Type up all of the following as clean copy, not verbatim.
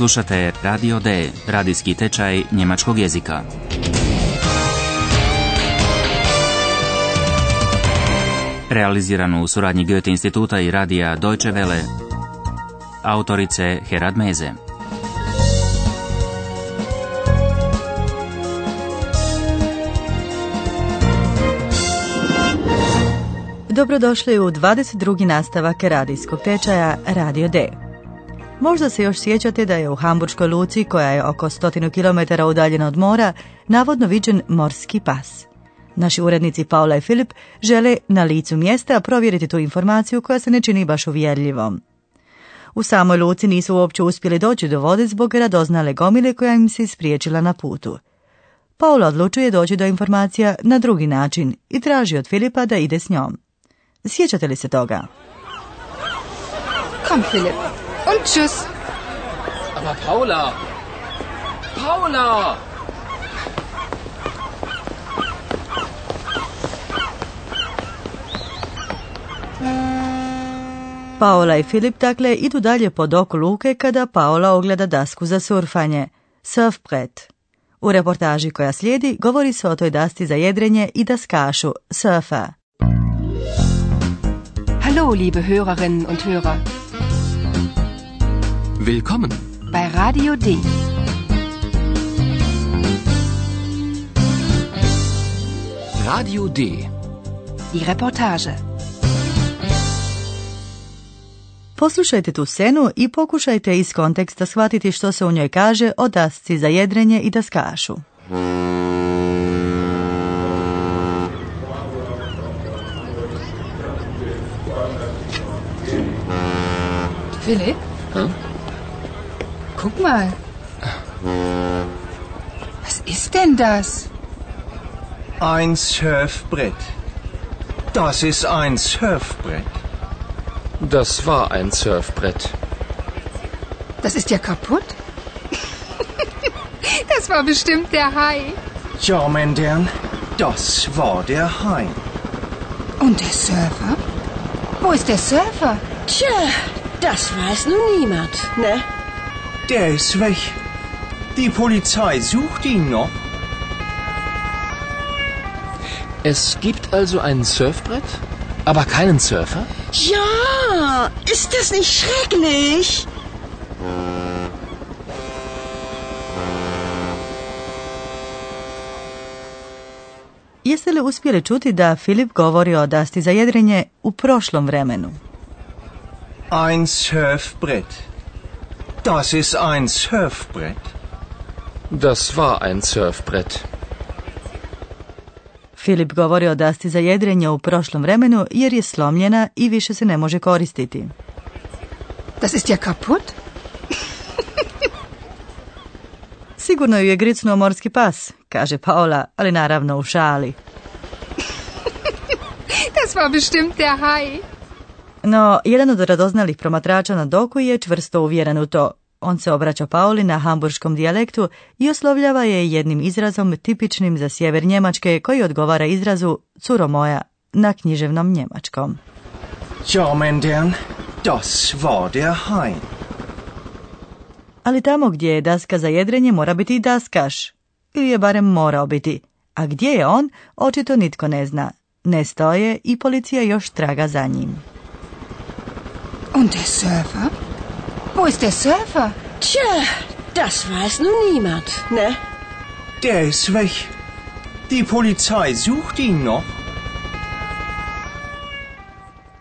Slušate Radio D, radijski tečaj njemačkog jezika. Realiziran u suradnji Goethe-Instituta i radija Deutsche Welle. Autorice Herad Meze. Dobrodošli u 22. nastavak radijskog tečaja Radio D. Možda se još sjećate da je u Hamburškoj luci, koja je oko 100 km udaljena od mora, navodno viđen morski pas. Naši urednici Paula i Filip žele na licu mjesta provjeriti tu informaciju koja se ne čini baš uvjerljivom. U samoj luci nisu uopće uspjeli doći do vode zbog radoznale gomile koja im se spriječila na putu. Paula odlučuje doći do informacija na drugi način i traži od Filipa da ide s njom. Sjećate li se toga? Kom, Filip. Und tschüss. Aber Paula! Paula! Paula i Filip dakle idu dalje pod oko luke kada Paula ogleda dasku za surfanje, Surfbrett. U reportaži koja slijedi govori se o toj dasci za jedrenje i daskašu, surfa. Hallo, liebe Hörerinnen und Hörer. Willkommen bei Radio D. Radio D. Die Reportage. Poslušajte tu scenu i pokušajte iz konteksta shvatiti što se u njoj kaže o dasci za jedrenje i daskašu. Filip? Hm? Guck mal. Was ist denn das? Ein Surfbrett. Das ist ein Surfbrett. Das war ein Surfbrett. Das ist ja kaputt. Das war bestimmt der Hai. Ja, meine Herren, das war der Hai. Und der Surfer? Wo ist der Surfer? Tja, das weiß nun niemand, ne? Der ist weg. Die Polizei sucht ihn noch. Es gibt also ein Surfbrett, aber keinen Surfer? Ja, ist das nicht schrecklich? Jeste li uspjeli čuti da Filip govori o dasti za jedrenje u prošlom vremenu? Ein Surfbrett. Das ist ein Surfbrett. Das war ein Surfbrett. Filip govori o dasti za jedrenje u prošlom vremenu jer je slomljena i više se ne može koristiti. Das ist ja kaputt? Sigurno ju je gricnuo morski pas, kaže Paula, ali naravno u šali. Das war bestimmt der Hai. No, jedan od radoznalih promatrača na doku je čvrsto uvjeren u to. On se obraća Pauli na hamburškom dijalektu i oslovljava je jednim izrazom tipičnim za sjever Njemačke koji odgovara izrazu curo moja na književnom njemačkom. Ja, mein Herr, das war der Hai. Ali tamo gdje je daska za jedrenje mora biti i daskaš. Ili je barem morao biti. A gdje je on, očito nitko ne zna. Nestao je i policija još traga za njim. Und der Surfer? Wo ist der Surfer? Tja, das weiß nun niemand, ne? Der ist weg. Die Polizei sucht ihn noch.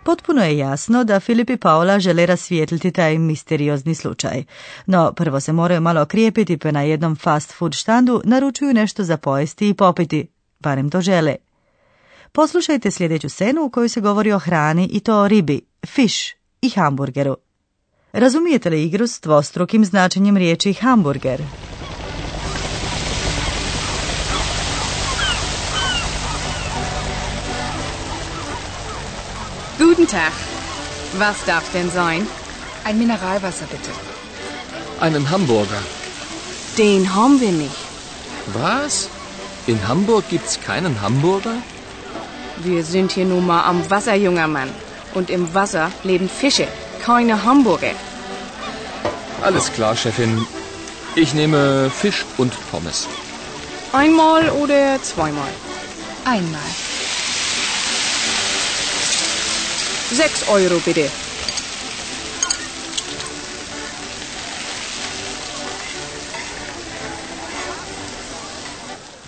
Potpuno je jasno da Filip i Paula žele rasvijetliti taj misteriozni slučaj. No, prvo se moraju malo okrijepiti, pa na jednom fast food štandu naručuju nešto za pojesti i popiti. Barem to žele. Poslušajte sljedeću scenu u kojoj se govori o hrani i to o ribi, fish, i hamburgeru. Razumijete li igru s dvostrukim značenjem riječi hamburger? Guten Tag. Was darf denn sein? Ein Mineralwasser bitte. Einen Hamburger. Den haben wir nicht. Was? In Hamburg gibt's keinen Hamburger? Wir sind hier nur mal am Wasser, junger Mann. Und im Wasser leben Fische, keine Hamburger. Alles klar, Chefin. Ich nehme Fisch und Pommes. Einmal oder zweimal? Einmal. 6 Euro bitte.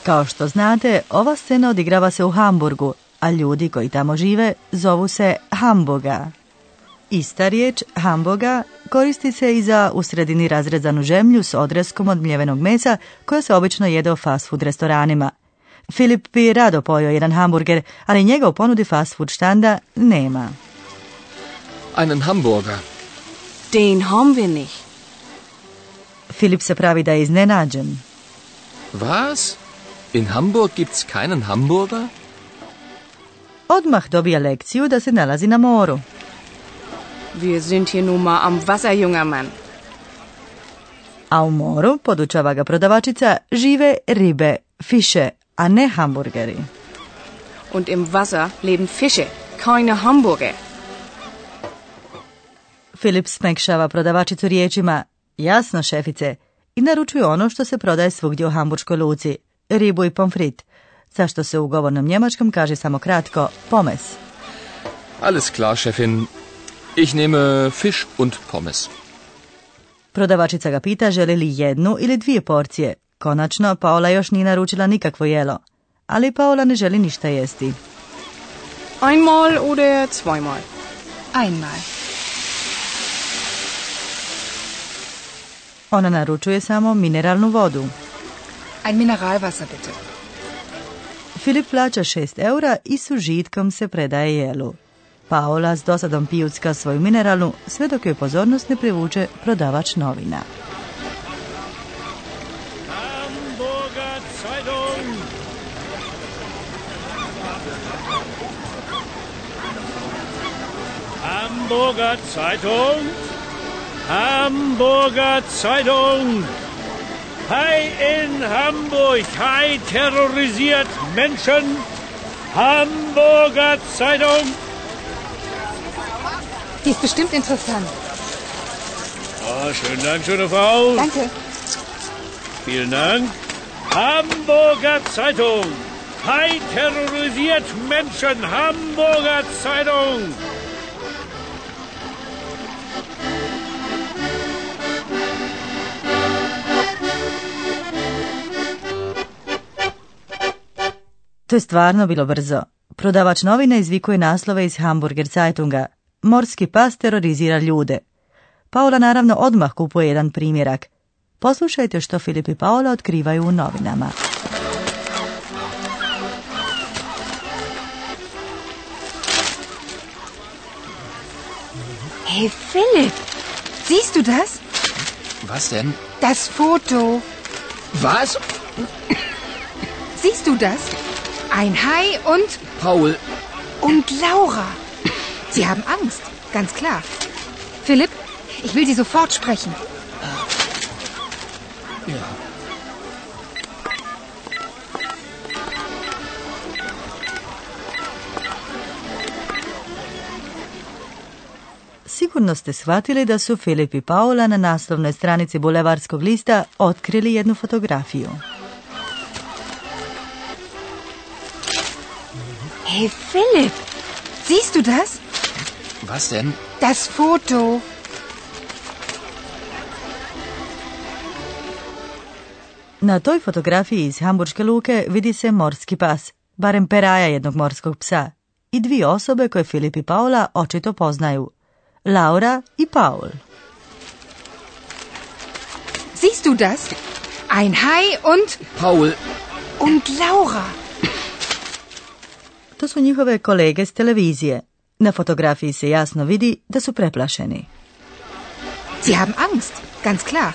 Kao što znate, ova scena odigrava se u Hamburgu, a ljudi koji tamo žive zovu se Hamburger. Ista riječ, Hamburger, koristi se i za u sredini razrezanu žemlju s odreskom od mljevenog mesa koja se obično jede u fast food restoranima. Filip bi rado pojeo jedan hamburger, ali njega u ponudi fast food štanda nema. Einen Hamburger. Den haben wir nicht. Filip se pravi da je iznenađen. Was? In Hamburg gibt's keinen Hamburger? Odmah dobija lekciju da se nalazi na moru. Wir sind hier nur mal am Wasser, junger Mann. A u moru, podučava ga prodavačica, žive ribe, fiše, a ne hamburgeri. Und im Wasser leben Fische, keine Hamburger. Filip smekšava prodavačicu riječima, jasno šefice, i naručuje ono što se prodaje svugdje u Hamburškoj luci, ribu i pomfrit, zašto se u govornom njemačkom kaže samo kratko pommes. Alles klar, šefin. Ich nehme Fisch und Pommes. Prodavačica ga pita želi li jednu ili dvije porcije. Konačno, Paula još nije naručila nikakvo jelo. Ali Paula ne želi ništa jesti. Einmal oder zweimal? Einmal. Ona naručuje samo mineralnu vodu. Ein Mineralwasser, bitte. Filip plaća 6 eura i s užitkom se predaje jelu. Paula s dosadom pijucka svoju mineralnu, sve dok joj pozornost ne privuče prodavač novina. Hamburger Zeitung! Hamburger Zeitung! Hamburger Zeitung! Hai in Hamburg! Hai terrorisiert Menschen! Hamburger Zeitung! Die ist bestimmt interessant. Oh, schönen Dank, schöne Frau. Danke. Vielen Dank. Hamburger Zeitung. Hai terrorisiert Menschen. Hamburger Zeitung. To je stvarno bilo brzo. Prodavač novina izvikuje naslove iz Hamburger Zeitunga. Morski pas terorizira ljude. Paula naravno odmah kupuje jedan primjerak. Poslušajte što Filip i Paula otkrivaju u novinama. Hey Filip, siehst du das? Was denn? Das Foto. Was? Siehst du das? Ein Hai und Paul und Laura. Sie haben Angst, ganz klar. Philipp, ich will Sie sofort sprechen. Ja. Sigurno ste shvatili da su Filip i Paula na naslovnoj stranici bulevarskog lista otkrili jednu fotografiju. Hey Philipp, siehst du das? Was denn? Das Foto. Na toj fotografiji iz Hamburške luke vidi se morski pas, barem peraja jednog morskog psa, i dvije osobe koje Filip i Paula očito poznaju. Laura i Paul. Siehst du das? Ein Hai und Paul und Laura. To su njihove kolege s televizije. Na fotografiji se jasno vidi da su preplašeni. Sie haben Angst, ganz klar.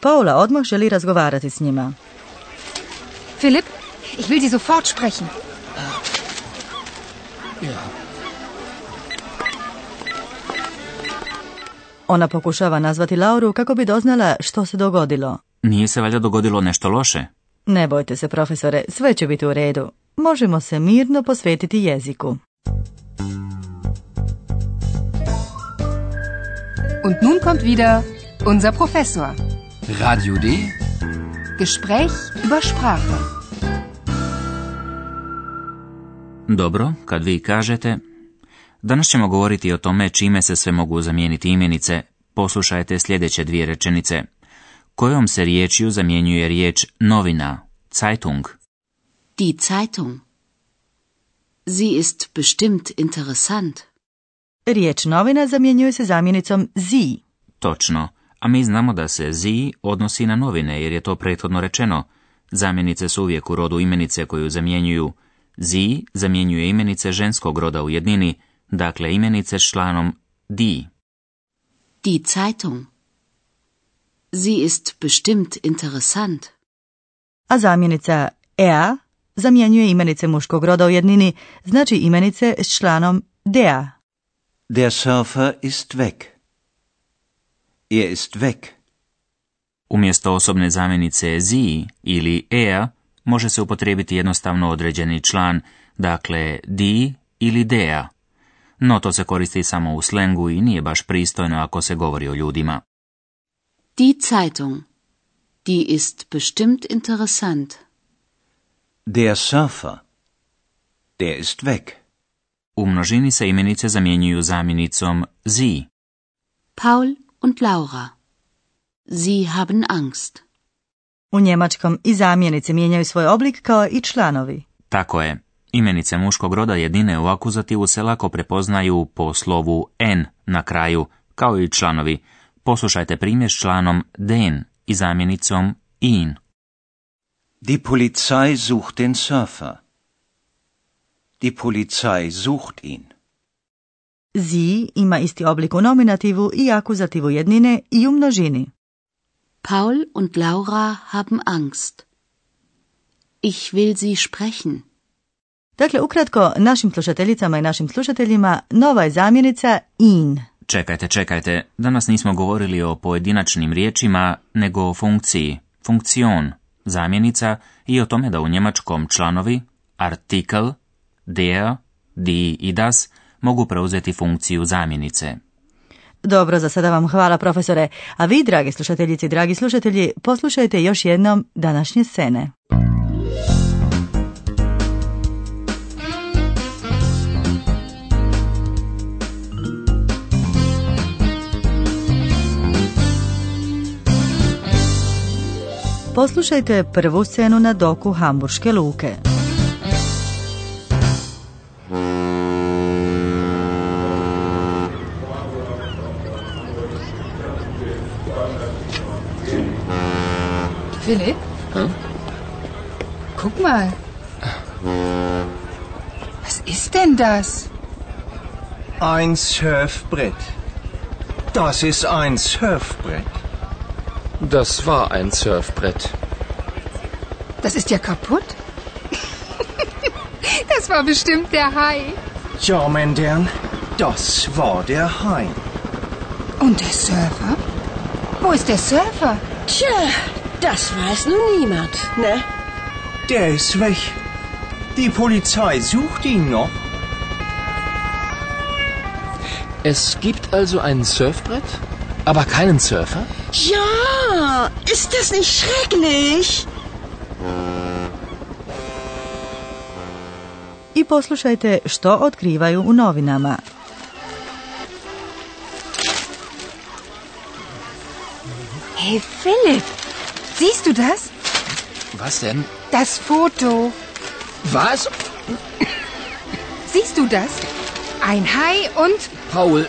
Paula odmah želi razgovarati s njima. Filip, ich will Sie sofort sprechen. Ja. Ona pokušava nazvati Lauru kako bi doznala što se dogodilo. Nije se valjda dogodilo nešto loše? Ne bojte se, profesore, sve će biti u redu. Možemo se mirno posvetiti jeziku. Und nun kommt wieder unser Professor. Radio D. Gespräch über Sprache. Dobro, kad vi kažete. Danas ćemo govoriti o tome čime se sve mogu zamijeniti imenice. Poslušajte sljedeće dvije rečenice. Kojom se riječju zamjenjuje riječ novina, Zeitung? Die Zeitung. Sie ist bestimmt interessant. Riječ novina zamjenjuje se zamjenicom sie. Točno, a mi znamo da se sie odnosi na novine jer je to prethodno rečeno. Zamjenice su uvijek u rodu imenice koju zamjenjuju. Sie zamjenjuje imenice ženskog roda u jednini, dakle imenice s članom die. Die Zeitung. Sie ist bestimmt interessant. A zamjenica er zamjenjuje imenice muškog roda u jednini, znači imenice s članom der. Der Surfer ist weg. Er ist weg. Umjesto osobne zamjenice sie ili er može se upotrijebiti jednostavno određeni član, dakle die ili der. No to se koristi samo u slengu i nije baš pristojno ako se govori o ljudima. Die Zeitung. Die ist bestimmt interessant. Der Surfer. Der ist weg. U množini se imenice zamjenjuju zamjenicom sie. Paul und Laura. Sie haben Angst. U njemačkom i zamjenice mijenjaju svoj oblik kao i članovi. Tako je. Imenice muškog roda jednine u akuzativu se lako prepoznaju po slovu en na kraju, kao i članovi. Poslušajte primjer s članom den i zamjenicom in. Die Polizei sucht den Surfer. Die Polizei sucht ihn. Sie ima isti oblik u nominativu i akuzativu jednine i u množini. Paul und Laura haben Angst. Ich will sie sprechen. Dakle, ukratko, našim slušateljicama i našim slušateljima nova je zamjenica in. Čekajte, danas nismo govorili o pojedinačnim riječima, nego o funkciji, funkcion, zamjenica i o tome da u njemačkom članovi, artikl, der, die i das mogu preuzeti funkciju zamjenice. Dobro, za sada vam hvala, profesore. A vi, drage slušateljice i dragi slušatelji, poslušajte još jednom današnje scene. Poslušajte prvu scenu na doku Hamburške luke. Philipp? Hm? Guck mal. Was ist denn das? Ein Surfbrett. Das ist ein Surfbrett. Das war ein Surfbrett. Das ist ja kaputt. Das war bestimmt der Hai. Ja, meine Herren, das war der Hai. Und der Surfer? Wo ist der Surfer? Tja, das weiß nun niemand, ne? Der ist weg. Die Polizei sucht ihn noch. Es gibt also ein Surfbrett, aber keinen Surfer? Ja, ist das nicht schrecklich? I poslušajte što otkrivaju u novinama. Hey Philipp, siehst du das? Was denn? Das Foto. Was? Siehst du das? Ein Hai und Paul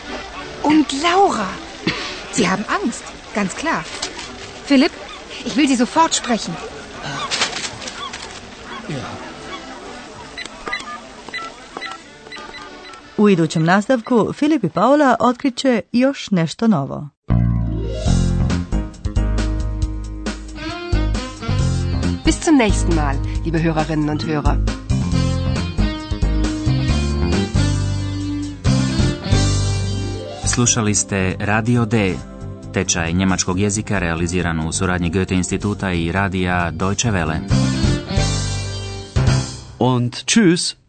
und Laura. Sie haben Angst. Ganz klar. Philipp, ich will Sie sofort sprechen. Ja. U idućem nastavku Filip i Paula otkriće još nešto novo. Bis zum nächsten Mal, liebe Hörerinnen und Hörer. Slušali ste Radio D. Tečaj njemačkog jezika realiziran u suradnji Goethe-Instituta i radija Deutsche Welle. Und tschüss!